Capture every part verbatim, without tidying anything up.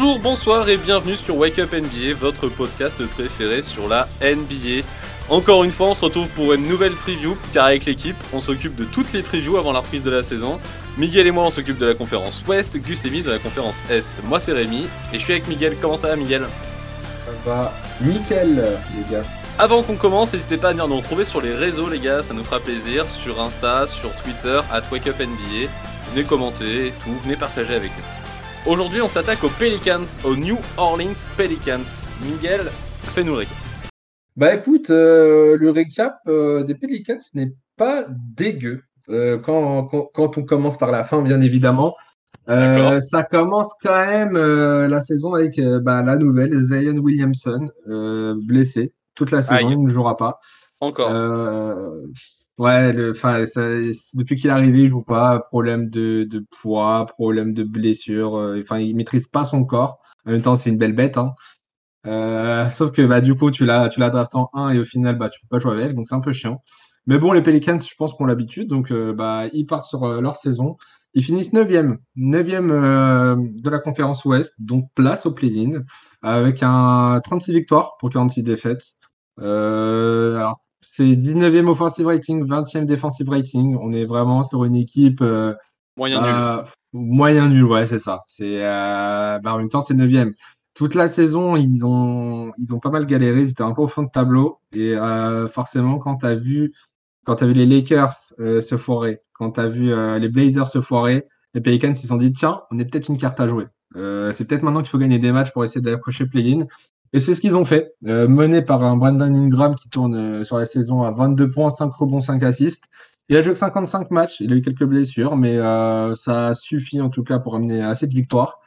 Bonjour, bonsoir et bienvenue sur Wake Up N B A, votre podcast préféré sur la N B A. Encore une fois, on se retrouve pour une nouvelle preview, car avec l'équipe, on s'occupe de toutes les previews avant la reprise de la saison. Miguel et moi, on s'occupe de la conférence Ouest, Gus et Mi de la conférence Est. Moi, c'est Rémi, et je suis avec Miguel. Comment ça va, Miguel ? Ça va nickel, les gars. Avant qu'on commence, n'hésitez pas à venir nous retrouver sur les réseaux, les gars, ça nous fera plaisir. Sur Insta, sur Twitter, at Wake Up N B A. Venez commenter, tout, venez partager avec nous. Aujourd'hui, on s'attaque aux Pelicans, aux New Orleans Pelicans. Miguel, fais-nous le récap. Bah écoute, euh, le récap euh, des Pelicans n'est pas dégueu. Euh, quand, quand, quand on commence par la fin, bien évidemment, euh, ça commence quand même euh, la saison avec euh, bah, la nouvelle, Zion Williamson, euh, blessé toute la saison, il ne jouera pas. Encore. Euh, ouais, le, fin, ça, depuis qu'il est arrivé, il joue pas. Problème de, de poids, problème de blessure. Enfin, euh, il maîtrise pas son corps. En même temps, c'est une belle bête. Hein. Euh, sauf que bah, du coup, tu l'as, tu l'as draft en un et au final, bah, tu peux pas jouer avec. Donc, c'est un peu chiant. Mais bon, les Pelicans, je pense qu'on a l'habitude. Donc, euh, bah, ils partent sur euh, leur saison. Ils finissent neuvième. neuvième euh, de la conférence Ouest. Donc, place au play-in. Avec un trente-six victoires pour quarante-six défaites. Euh, alors, c'est dix-neuvième offensive rating, vingtième defensive rating. On est vraiment sur une équipe euh, moyen euh, nul. Moyen nul, ouais, c'est ça. C'est, euh, bah, en même temps, c'est neuvième. Toute la saison, ils ont, ils ont pas mal galéré. Ils étaient un peu au fond de tableau. Et euh, forcément, quand tu as vu, quand tu as vu les Lakers euh, se foirer, quand tu as vu euh, les Blazers se foirer, les Pelicans, ils se sont dit, tiens, on est peut-être une carte à jouer. Euh, c'est peut-être maintenant qu'il faut gagner des matchs pour essayer d'accrocher play-in. Et c'est ce qu'ils ont fait, euh, mené par un Brandon Ingram qui tourne euh, sur la saison à vingt-deux points, cinq rebonds, cinq assists. Il a joué que cinquante-cinq matchs, il a eu quelques blessures, mais euh, ça suffit en tout cas pour amener assez de victoires.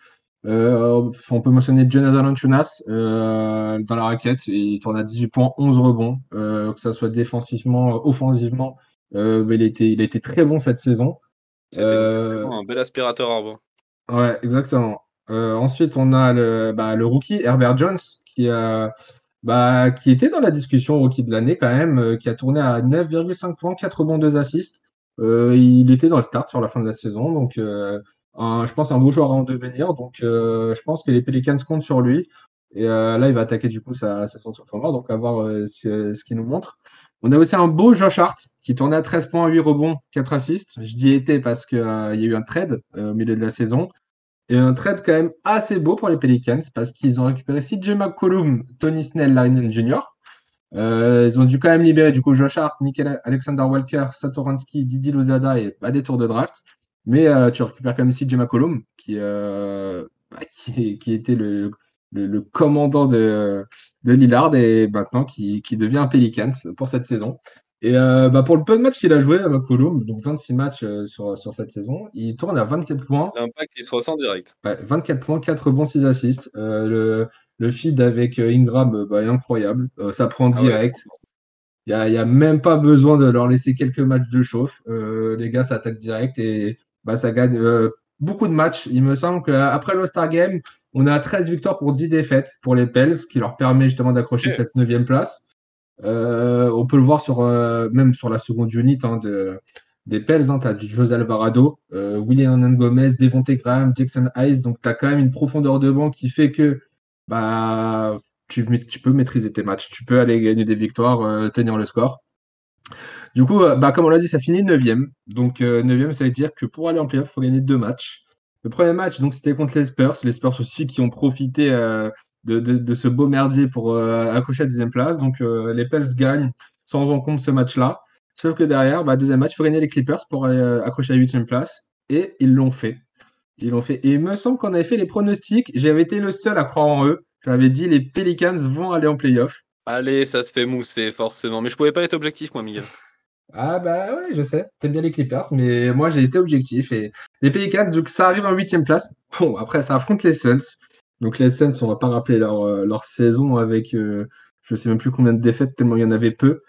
Euh, on peut mentionner Jonas Valančiūnas euh, dans la raquette, il tourne à dix-huit points, onze rebonds, euh, que ça soit défensivement, euh, offensivement, euh, mais il, a été, il a été très bon cette saison. C'était euh, un bel aspirateur à rebond. Ouais, exactement. Euh, ensuite, on a le, bah, le rookie Herbert Jones, Qui, euh, bah, qui était dans la discussion rookie de l'année quand même, euh, qui a tourné à neuf virgule cinq points, quatre rebonds, deux assists. Euh, il était dans le start sur la fin de la saison, donc euh, un, je pense un beau joueur à en devenir. Donc euh, je pense que les Pelicans comptent sur lui. Et euh, là, il va attaquer du coup sa saison sophomore, donc à voir euh, ce, ce qu'il nous montre. On a aussi un beau Josh Hart qui tournait à treize points, huit rebonds, quatre assists. Je dis été parce qu'il euh, y a eu un trade euh, au milieu de la saison. Et un trade quand même assez beau pour les Pelicans parce qu'ils ont récupéré C J McCollum, Tony Snell, Larry Nance Junior Euh, ils ont dû quand même libérer du coup Josh Hart, Nikola Alexander-Walker, Satoransky, Didi Lozada et pas bah, des tours de draft. Mais euh, tu récupères quand même C J McCollum qui, euh, bah, qui, qui était le, le, le commandant de, de Lillard et maintenant qui, qui devient un Pelicans pour cette saison. Et euh, bah pour le peu de matchs qu'il a joué à McCollum, donc vingt-six matchs euh, sur, sur cette saison, il tourne à vingt-quatre points. L'impact, il se ressent direct. Ouais, vingt-quatre points, quatre rebonds, six assists. Euh, le, le feed avec Ingram bah, est incroyable. Euh, ça prend direct. Ah il ouais, n'y a, a même pas besoin de leur laisser quelques matchs de chauffe. Euh, les gars s'attaquent direct et bah, ça gagne euh, beaucoup de matchs. Il me semble qu'après l'All-Star Game, on a treize victoires pour dix défaites pour les Pels, ce qui leur permet justement d'accrocher ouais. cette neuvième place. Euh, on peut le voir sur, euh, même sur la seconde unit hein, de, des Pels. Hein, tu as du Jose Alvarado, euh, Willian N'Gomez, Devonté Graham, Jackson Hayes. Donc, tu as quand même une profondeur de banc qui fait que bah, tu, tu peux maîtriser tes matchs. Tu peux aller gagner des victoires, euh, tenir le score. Du coup, euh, bah, comme on l'a dit, ça finit neuvième. Donc, euh, neuvième, ça veut dire que pour aller en playoff, il faut gagner deux matchs. Le premier match, donc, c'était contre les Spurs. Les Spurs aussi qui ont profité... Euh, De, de, de ce beau merdier pour euh, accrocher à la deuxième place. Donc, euh, les Pels gagnent sans encombre ce match-là. Sauf que derrière, bah, deuxième match, il faut gagner les Clippers pour aller, euh, accrocher à la huitième place. Et ils l'ont fait. Ils l'ont fait. Et il me semble qu'on avait fait les pronostics. J'avais été le seul à croire en eux. J'avais dit les Pelicans vont aller en play-off. Allez, ça se fait mousser, forcément. Mais je pouvais pas être objectif, moi, Miguel. Ah bah ouais, je sais. T'aimes bien les Clippers, mais moi, j'ai été objectif. Et les Pelicans, donc ça arrive en huitième place. Bon, après, ça affronte les Suns. Donc les Suns, on va pas rappeler leur, leur saison avec euh, je sais même plus combien de défaites, tellement il y en avait peu.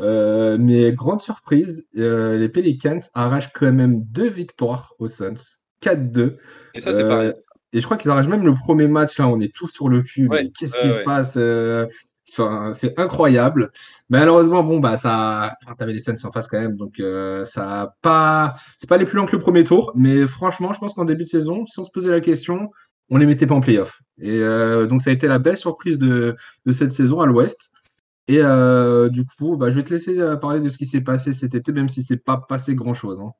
Euh, mais grande surprise, euh, les Pelicans arrachent quand même deux victoires aux Suns, quatre deux. Et ça, c'est euh, pareil. Et je crois qu'ils arrachent même le premier match, là, on est tous sur le cul. Ouais, mais qu'est-ce euh, qui ouais. se passe euh, enfin, c'est incroyable. Mais malheureusement, bon, bah ça. Enfin, t'avais les Suns en face quand même, donc euh, ça a pas. C'est pas les plus longs que le premier tour. Mais franchement, je pense qu'en début de saison, si on se posait la question. on les mettait pas en play-off. Et euh, donc, ça a été la belle surprise de, de cette saison à l'Ouest. Et euh, du coup, bah, je vais te laisser parler de ce qui s'est passé cet été, même si c'est pas passé grand-chose. Hein.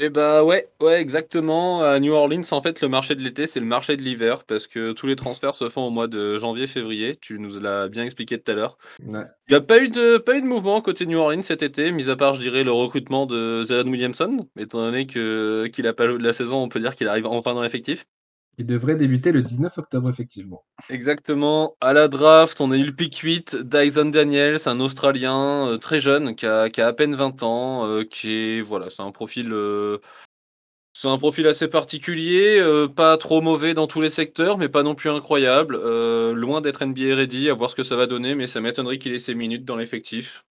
Eh bah ouais, ouais, exactement. À New Orleans, en fait, le marché de l'été, c'est le marché de l'hiver, parce que tous les transferts se font au mois de janvier-février. Tu nous l'as bien expliqué tout à l'heure. Ouais. Il n'y a pas eu de pas eu de mouvement côté New Orleans cet été, mis à part, je dirais, le recrutement de Zion Williamson, étant donné que qu'il n'a pas joué de la saison, on peut dire qu'il arrive enfin dans l'effectif. Il devrait débuter le dix-neuf octobre, effectivement. Exactement. À la draft, on a eu le pick huit, Dyson Daniels, un Australien euh, très jeune, qui a, qui a à peine vingt ans, euh, qui est, voilà, c'est un profil, euh, c'est un profil assez particulier, euh, pas trop mauvais dans tous les secteurs, mais pas non plus incroyable. Euh, loin d'être N B A ready, à voir ce que ça va donner, mais ça m'étonnerait qu'il ait ses minutes dans l'effectif.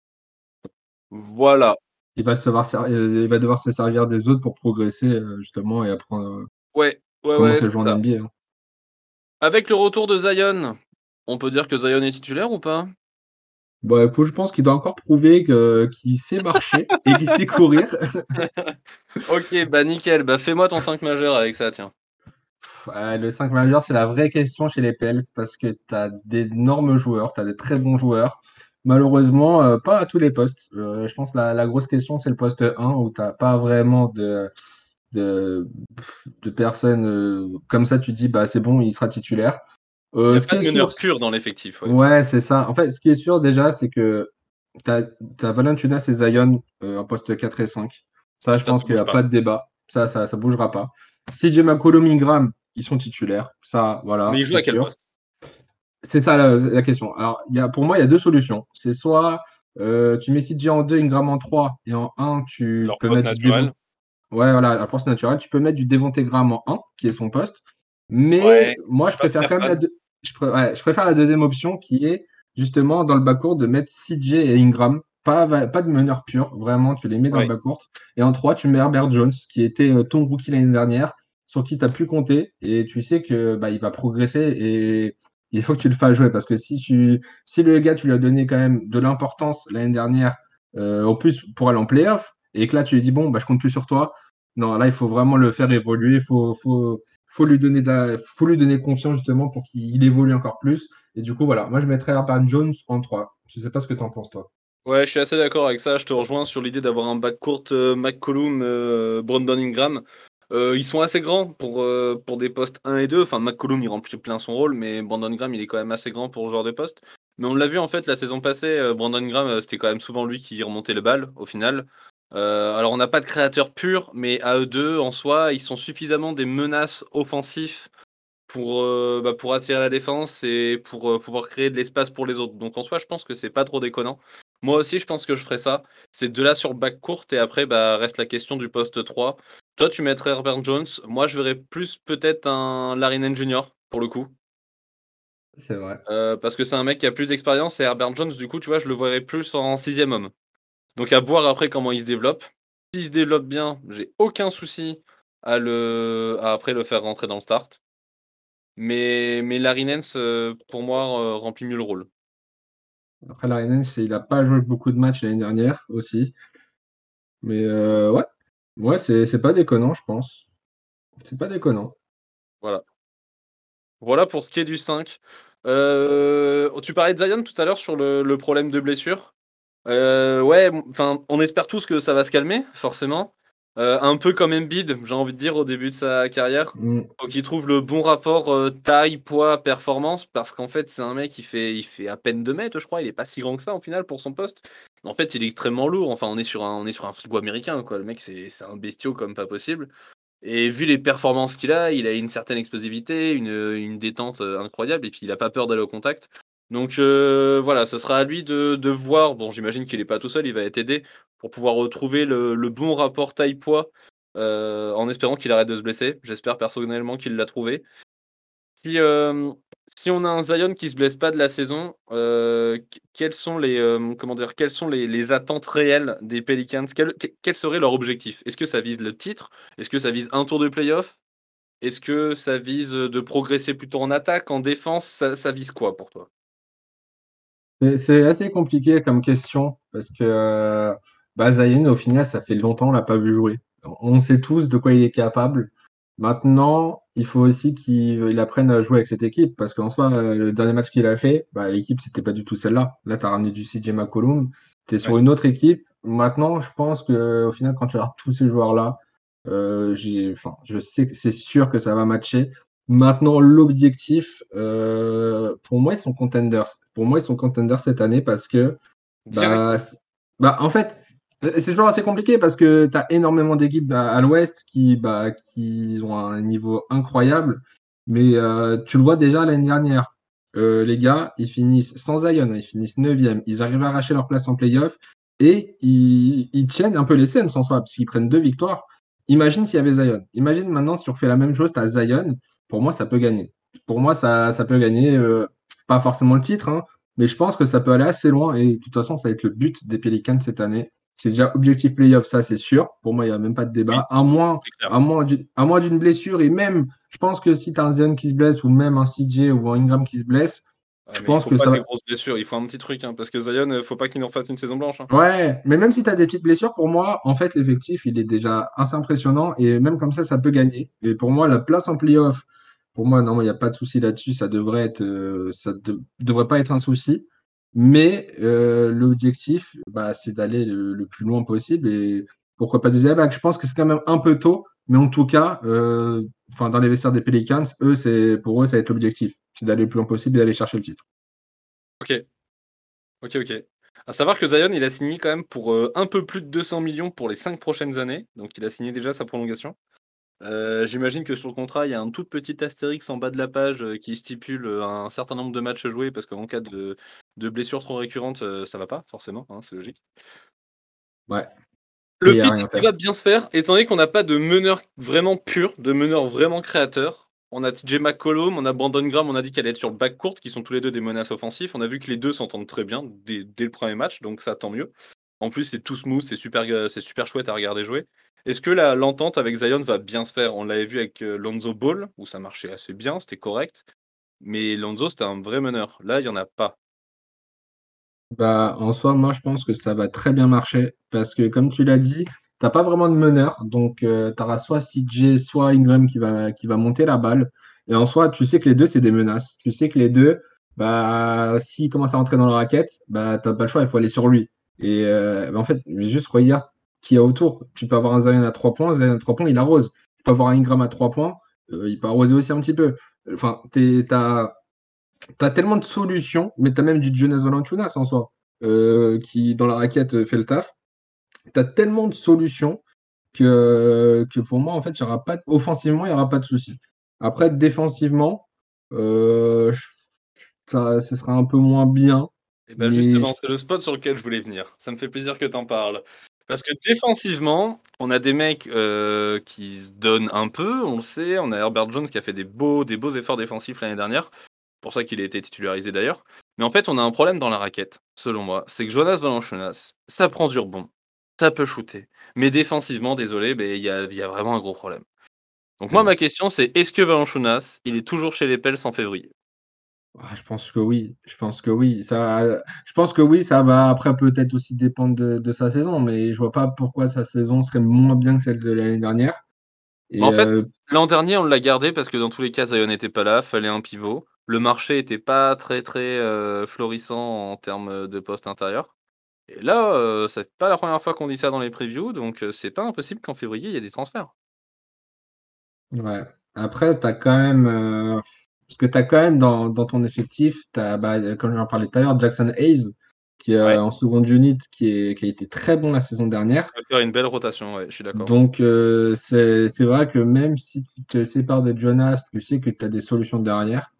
Voilà. Il va, se var- il va devoir se servir des autres pour progresser, justement, et apprendre. Ouais. Ouais, ouais, c'est ça. N B A, hein. Avec le retour de Zion, on peut dire que Zion est titulaire ou pas ? Bah, écoute, je pense qu'il doit encore prouver que, qu'il sait marcher et qu'il sait courir. Ok, bah nickel. Bah, fais-moi ton cinq majeur avec ça, tiens. Euh, le cinq majeur, c'est la vraie question chez les Pels parce que tu as d'énormes joueurs, tu as des très bons joueurs. Malheureusement, euh, pas à tous les postes. Euh, je pense que la, la grosse question, c'est le poste un où tu n'as pas vraiment de... De, de personnes euh, comme ça, tu te dis bah c'est bon, il sera titulaire. Euh, il n'y a pas de meneur pur dans l'effectif. Ouais. ouais, c'est ça. En fait, ce qui est sûr déjà, c'est que t'as, t'as Valančiūnas et Zion euh, en poste quatre et cinq. Ça, je ça pense qu'il n'y a pas. pas de débat. Ça, ça, ça bougera pas. C J McCollum, Ingram, ils sont titulaires. Ça, voilà. Mais ils jouent à quel sûr. poste ? C'est ça la, la question. Alors, y a, pour moi, il y a deux solutions. C'est soit euh, tu mets C J en deux, Ingram en trois, et en un, tu Leur peux mettre naturel. Ouais, voilà, à poste naturel, tu peux mettre du Devonté Graham en un, qui est son poste. Mais ouais, moi, je, je préfère quand même la, de... je, pr... ouais, je préfère la deuxième option qui est justement dans le backcourt de mettre C J et Ingram. Pas, pas de meneur pur, vraiment, tu les mets dans ouais. le backcourt. Et en trois, tu mets Herbert Jones, qui était ton rookie l'année dernière, sur qui tu as pu compter. Et tu sais que bah, il va progresser et il faut que tu le fasses jouer. Parce que si, tu... si le gars, tu lui as donné quand même de l'importance l'année dernière, euh, en plus pour aller en playoff, et que là, tu lui dis, bon, bah, je compte plus sur toi. Non, là, il faut vraiment le faire évoluer. Il faut, faut, faut, lui donner la... faut lui donner confiance, justement, pour qu'il évolue encore plus. Et du coup, voilà. Moi, je mettrais Herbert Jones en trois. Je ne sais pas ce que tu en penses, toi. Ouais, je suis assez d'accord avec ça. Je te rejoins sur l'idée d'avoir un backcourt euh, McCollum, euh, Brandon Ingram. Euh, ils sont assez grands pour, euh, pour des postes un et deux. Enfin, McCollum, il remplit plein son rôle, mais Brandon Ingram, il est quand même assez grand pour le genre de poste. Mais on l'a vu, en fait, la saison passée, euh, Brandon Ingram, c'était quand même souvent lui qui remontait le bal, au final. Euh, alors on n'a pas de créateur pur, mais à eux deux en soi ils sont suffisamment des menaces offensives pour, euh, bah, pour attirer la défense et pour euh, pouvoir créer de l'espace pour les autres, donc en soi je pense que c'est pas trop déconnant. Moi aussi je pense que je ferais ça, c'est de là sur back court et après bah, reste la question du poste trois. Toi tu mettrais Herbert Jones, moi je verrais plus peut-être un Larry Nance junior pour le coup. C'est vrai euh, parce que c'est un mec qui a plus d'expérience et Herbert Jones du coup tu vois je le verrais plus en sixième homme. Donc à voir après comment il se développe. S'il se développe bien, j'ai aucun souci à, le... à après le faire rentrer dans le start. Mais, mais Larry Nance, pour moi, remplit mieux le rôle. Après Larry Nance, il n'a pas joué beaucoup de matchs l'année dernière aussi. Mais euh, ouais, ouais c'est, c'est pas déconnant, je pense. C'est pas déconnant. Voilà. Voilà pour ce qui est du cinq. Euh, tu parlais de Zion tout à l'heure sur le, le problème de blessure. Euh, ouais, enfin, on espère tous que ça va se calmer, forcément. Euh, un peu comme Embiid, j'ai envie de dire, au début de sa carrière. Mm. Faut qu'il trouve le bon rapport euh, taille, poids, performance, parce qu'en fait, c'est un mec qui fait, il fait à peine deux mètres, je crois. Il est pas si grand que ça, au final, pour son poste. En fait, il est extrêmement lourd. Enfin, on est sur un, on est sur un frigo américain, quoi. Le mec, c'est, c'est un bestiau comme pas possible. Et vu les performances qu'il a, il a une certaine explosivité, une, une détente incroyable, et puis il a pas peur d'aller au contact. Donc euh, voilà, ce sera à lui de, de voir, bon j'imagine qu'il n'est pas tout seul, il va être aidé pour pouvoir retrouver le, le bon rapport taille-poids euh, en espérant qu'il arrête de se blesser, j'espère personnellement qu'il l'a trouvé. Si, euh, si on a un Zion qui ne se blesse pas de la saison, euh, quelles sont, les, euh, comment dire, quelles sont les, les attentes réelles des Pelicans ? Quel, quel serait leur objectif ? Est-ce que ça vise le titre ? Est-ce que ça vise un tour de play-off ? Est-ce que ça vise de progresser plutôt en attaque, en défense ? ça, ça vise quoi pour toi ? C'est assez compliqué comme question parce que bah, Zion, au final, ça fait longtemps qu'on ne l'a pas vu jouer. On sait tous de quoi il est capable. Maintenant, il faut aussi qu'il il apprenne à jouer avec cette équipe, parce qu'en soi, euh, le dernier match qu'il a fait, bah, l'équipe, c'était pas du tout celle-là. Là, tu as ramené du C J McCollum, tu es sur ouais. une autre équipe. Maintenant, je pense qu'au final, quand tu as tous ces joueurs-là, euh, j'ai, je sais que c'est sûr que ça va matcher. Maintenant, l'objectif, euh, pour moi, ils sont contenders. Pour moi, ils sont contenders cette année parce que, bah, bah, en fait, c'est toujours assez compliqué parce que tu as énormément d'équipes à, à l'ouest qui, bah, qui ont un niveau incroyable. Mais euh, tu le vois déjà l'année dernière. Euh, les gars, ils finissent sans Zion, ils finissent neuvième. Ils arrivent à arracher leur place en play-off et ils, ils tiennent un peu les scènes sans soi parce qu'ils prennent deux victoires. Imagine s'il y avait Zion. Imagine maintenant si tu refais la même chose, tu as Zion. Pour moi, ça peut gagner. Pour moi, ça, ça peut gagner, euh, pas forcément le titre, hein, mais je pense que ça peut aller assez loin. Et de toute façon, ça va être le but des Pelicans cette année. C'est déjà objectif playoff, ça, c'est sûr. Pour moi, il n'y a même pas de débat. À moins, à moins d'une, à moins d'une blessure. Et même, je pense que si tu as un Zion qui se blesse, ou même un C J ou un Ingram qui se blesse, ouais, je pense que ça va. Il faut pas des grosses blessures. Il faut un petit truc, hein, parce que Zion, il ne faut pas qu'il nous refasse une saison blanche. Hein. Ouais, mais même si tu as des petites blessures, pour moi, en fait, l'effectif, il est déjà assez impressionnant. Et même comme ça, ça peut gagner. Et pour moi, la place en playoff. Pour moi, non, il n'y a pas de souci là-dessus. Ça devrait être, euh, ça de, devrait pas être un souci. Mais euh, l'objectif, bah, c'est d'aller le, le plus loin possible. Et pourquoi pas du Zébac ? Je pense que c'est quand même un peu tôt. Mais en tout cas, euh, dans les vestiaires des Pelicans, eux, c'est, pour eux, ça va être l'objectif. C'est d'aller le plus loin possible et d'aller chercher le titre. Ok. Ok, ok. À savoir que Zion, il a signé quand même pour euh, un peu plus de deux cents millions pour les cinq prochaines années. Donc, il a signé déjà sa prolongation. Euh, j'imagine que sur le contrat il y a un tout petit astérix en bas de la page euh, qui stipule euh, un certain nombre de matchs joués parce qu'en cas de, de blessure trop récurrente euh, ça va pas forcément, hein, c'est logique. Ouais. Le fit il va bien se faire étant donné qu'on n'a pas de meneur vraiment pur, de meneur vraiment créateur. On a T J McCollum, on a Brandon Graham, on a dit qu'elle allait être sur le backcourt qui sont tous les deux des menaces offensives. On a vu que les deux s'entendent très bien dès, dès le premier match, donc ça tant mieux. En plus c'est tout smooth, c'est super, c'est super chouette à regarder jouer. Est-ce que la, l'entente avec Zion va bien se faire ? On l'avait vu avec euh, Lonzo Ball, où ça marchait assez bien, c'était correct. Mais Lonzo, c'était un vrai meneur. Là, il n'y en a pas. Bah, en soi, moi, je pense que ça va très bien marcher. Parce que, comme tu l'as dit, tu n'as pas vraiment de meneur. Donc, euh, tu auras soit C J, soit Ingram qui va, qui va monter la balle. Et en soi, tu sais que les deux, c'est des menaces. Tu sais que les deux, bah, s'ils commencent à rentrer dans la raquette, bah, tu n'as pas le choix, il faut aller sur lui. Et euh, bah, en fait, juste regarde qu'il y a autour. Tu peux avoir un Zion à trois points, Zion à trois points, il arrose. Tu peux avoir un Ingram à trois points, euh, il peut arroser aussi un petit peu. Enfin, tu as tellement de solutions, mais tu as même du Jonas Valančiūnas en soi, euh, qui dans la raquette fait le taf. Tu as tellement de solutions que, que pour moi, en fait, y aura pas, offensivement, il n'y aura pas de souci. Après, défensivement, euh, ça, ce sera un peu moins bien. Et ben mais... justement, c'est le spot sur lequel je voulais venir. Ça me fait plaisir que tu en parles. Parce que défensivement, on a des mecs euh, qui se donnent un peu, on le sait. On a Herbert Jones qui a fait des beaux, des beaux efforts défensifs l'année dernière. C'est pour ça qu'il a été titularisé d'ailleurs. Mais en fait, on a un problème dans la raquette, selon moi. C'est que Jonas Valančiūnas, ça prend du rebond, ça peut shooter. Mais défensivement, désolé, il y, y a vraiment un gros problème. Donc moi, ma question, c'est est-ce que Valančiūnas, il est toujours chez les Pels en février ? Je pense que oui, je pense que oui. Ça, je pense que oui, ça va après peut-être aussi dépendre de, de sa saison, mais je vois pas pourquoi sa saison serait moins bien que celle de l'année dernière. Et en fait, euh... l'an dernier, on l'a gardé parce que dans tous les cas, Zion n'était pas là, fallait un pivot. Le marché n'était pas très très euh, florissant en termes de poste intérieur. Et là, euh, c'est pas la première fois qu'on dit ça dans les previews, donc euh, c'est pas impossible qu'en février, il y ait des transferts. Ouais. Après, t'as quand même. Euh... Parce que tu as quand même dans, dans ton effectif, t'as, bah, comme j'en parlais tout à l'heure, Jackson Hayes, qui est ouais. en seconde unit, qui, est, qui a été très bon la saison dernière. Il va faire une belle rotation, ouais, je suis d'accord. Donc, euh, c'est, c'est vrai que même si tu te sépares de Jonas, tu sais que tu as des solutions derrière.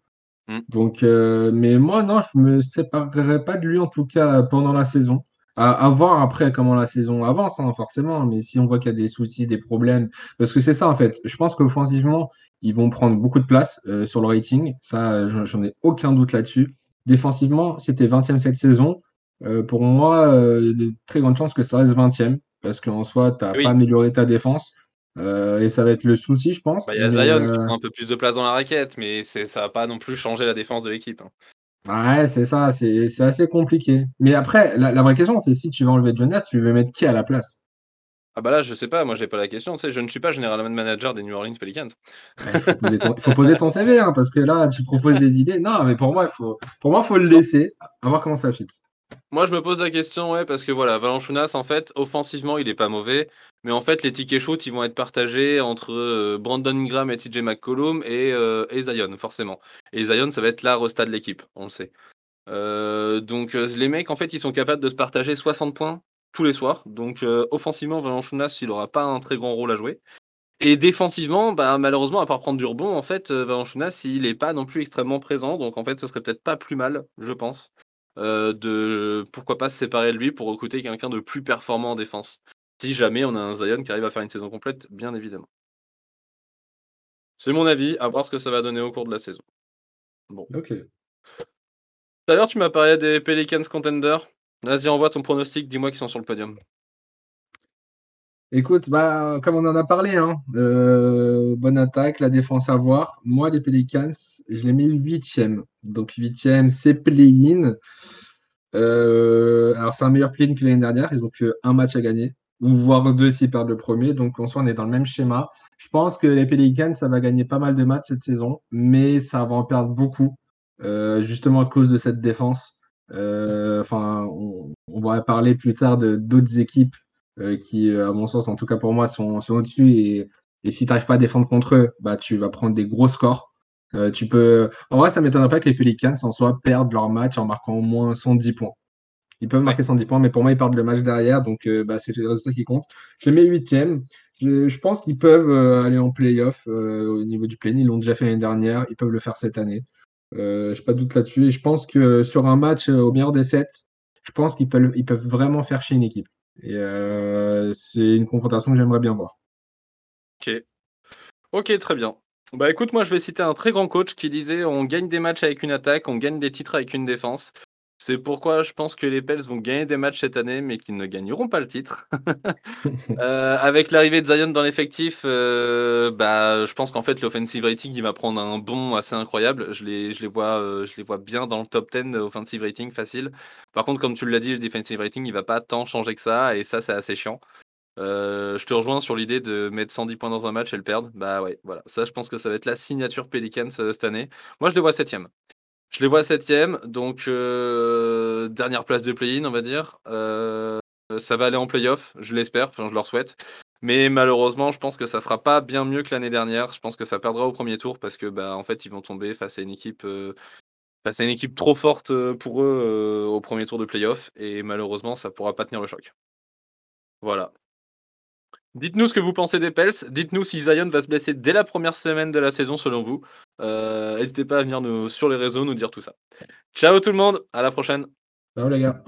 Mm. Donc, euh, mais moi, non, je me séparerai pas de lui, en tout cas, pendant la saison. À, à voir après comment la saison avance, hein, forcément. Mais si on voit qu'il y a des soucis, des problèmes... Parce que c'est ça, en fait. Je pense qu'offensivement... Ils vont prendre beaucoup de place euh, sur le rating. Ça, j'en ai aucun doute là-dessus. Défensivement, c'était vingtième cette saison. Euh, pour moi, euh, il y a de très grandes chances que ça reste vingtième. Parce qu'en soi, tu n'as oui. pas amélioré ta défense. Euh, et ça va être le souci, je pense. Bah, il y a mais, Zion euh... qui a un peu plus de place dans la raquette. Mais c'est, ça ne va pas non plus changer la défense de l'équipe. Hein. Ouais, c'est ça. C'est, c'est assez compliqué. Mais après, la, la vraie question, c'est si tu veux enlever Jonas, tu veux mettre qui à la place ? Ah bah là, je sais pas, moi j'ai pas la question, tu sais, je ne suis pas général manager des New Orleans Pelicans. Il faut poser ton, faut poser ton C V, hein, parce que là, tu proposes des idées. Non, mais pour moi, il faut, pour moi, faut le laisser, à voir comment ça fit. Moi, je me pose la question, ouais, parce que voilà, Valančiūnas, en fait, offensivement, il est pas mauvais, mais en fait, les tickets shoot, ils vont être partagés entre euh, Brandon Ingram et C J McCollum et, euh, et Zion, forcément. Et Zion, ça va être la resta de l'équipe, on le sait. Euh, donc, les mecs, en fait, ils sont capables de se partager soixante points tous les soirs. Donc, euh, offensivement, Valančiūnas, il n'aura pas un très grand rôle à jouer. Et défensivement, bah, malheureusement, à part prendre du rebond, en fait, euh, Valančiūnas, il n'est pas non plus extrêmement présent. Donc, en fait, ce serait peut-être pas plus mal, je pense, euh, de pourquoi pas se séparer de lui pour recruter quelqu'un de plus performant en défense. Si jamais on a un Zion qui arrive à faire une saison complète, bien évidemment. C'est mon avis, à voir ce que ça va donner au cours de la saison. Bon. Ok. Tout à l'heure, tu m'as parlé des Pelicans contenders. Vas-y, envoie ton pronostic, dis-moi qui sont sur le podium. Écoute, bah, comme on en a parlé, hein, euh, bonne attaque, la défense à voir. Moi, les Pelicans, je les mets huitième. Donc huitième, c'est play-in. Euh, alors, c'est un meilleur play-in que l'année dernière. Ils n'ont qu'un match à gagner, ou voire deux s'ils perdent le premier. Donc, en soi, on est dans le même schéma. Je pense que les Pelicans, ça va gagner pas mal de matchs cette saison, mais ça va en perdre beaucoup, euh, justement à cause de cette défense. Enfin, euh, on, on va parler plus tard de d'autres équipes euh, qui, à mon sens, en tout cas pour moi, sont, sont au-dessus. Et, et si tu n'arrives pas à défendre contre eux, bah, tu vas prendre des gros scores. Euh, tu peux... En vrai, ça ne m'étonnerait pas que les Pelicans en soi perdent leur match en marquant au moins cent dix points. Ils peuvent marquer cent dix points, mais pour moi, ils perdent le match derrière. Donc, euh, bah, c'est le résultat qui compte. Je les mets huitième. Je, je pense qu'ils peuvent euh, aller en play-off euh, au niveau du play-in. Ils l'ont déjà fait l'année dernière. Ils peuvent le faire cette année. Euh, je n'ai pas de doute là-dessus. Et je pense que sur un match euh, au meilleur des sept, je pense qu'ils peuvent, ils peuvent vraiment faire chier une équipe. Et euh, c'est une confrontation que j'aimerais bien voir. Ok. Ok, très bien. Bah écoute, moi je vais citer un très grand coach qui disait on gagne des matchs avec une attaque, on gagne des titres avec une défense. C'est pourquoi je pense que les Pels vont gagner des matchs cette année, mais qu'ils ne gagneront pas le titre. euh, avec l'arrivée de Zion dans l'effectif, euh, bah, je pense qu'en fait, l'offensive rating, il va prendre un bond assez incroyable. Je les, je les vois, euh, je les vois bien dans le top dix offensive rating, facile. Par contre, comme tu l'as dit, le defensive rating, il ne va pas tant changer que ça, et ça, c'est assez chiant. Euh, je te rejoins sur l'idée de mettre cent dix points dans un match et le perdre. Bah ouais, voilà. Ça, je pense que ça va être la signature Pelicans euh, cette année. Moi, je les vois septième. Je les vois septième, donc euh, dernière place de play-in, on va dire. Euh, ça va aller en play-off, je l'espère, enfin je leur souhaite. Mais malheureusement, je pense que ça fera pas bien mieux que l'année dernière. Je pense que ça perdra au premier tour parce que bah en fait ils vont tomber face à une équipe, euh, face à une équipe trop forte pour eux euh, au premier tour de play-off et malheureusement ça pourra pas tenir le choc. Voilà. Dites-nous ce que vous pensez des Pels. Dites-nous si Zion va se blesser dès la première semaine de la saison, selon vous. Euh, n'hésitez pas à venir nous, sur les réseaux nous dire tout ça. Ciao tout le monde, à la prochaine. Ciao les gars.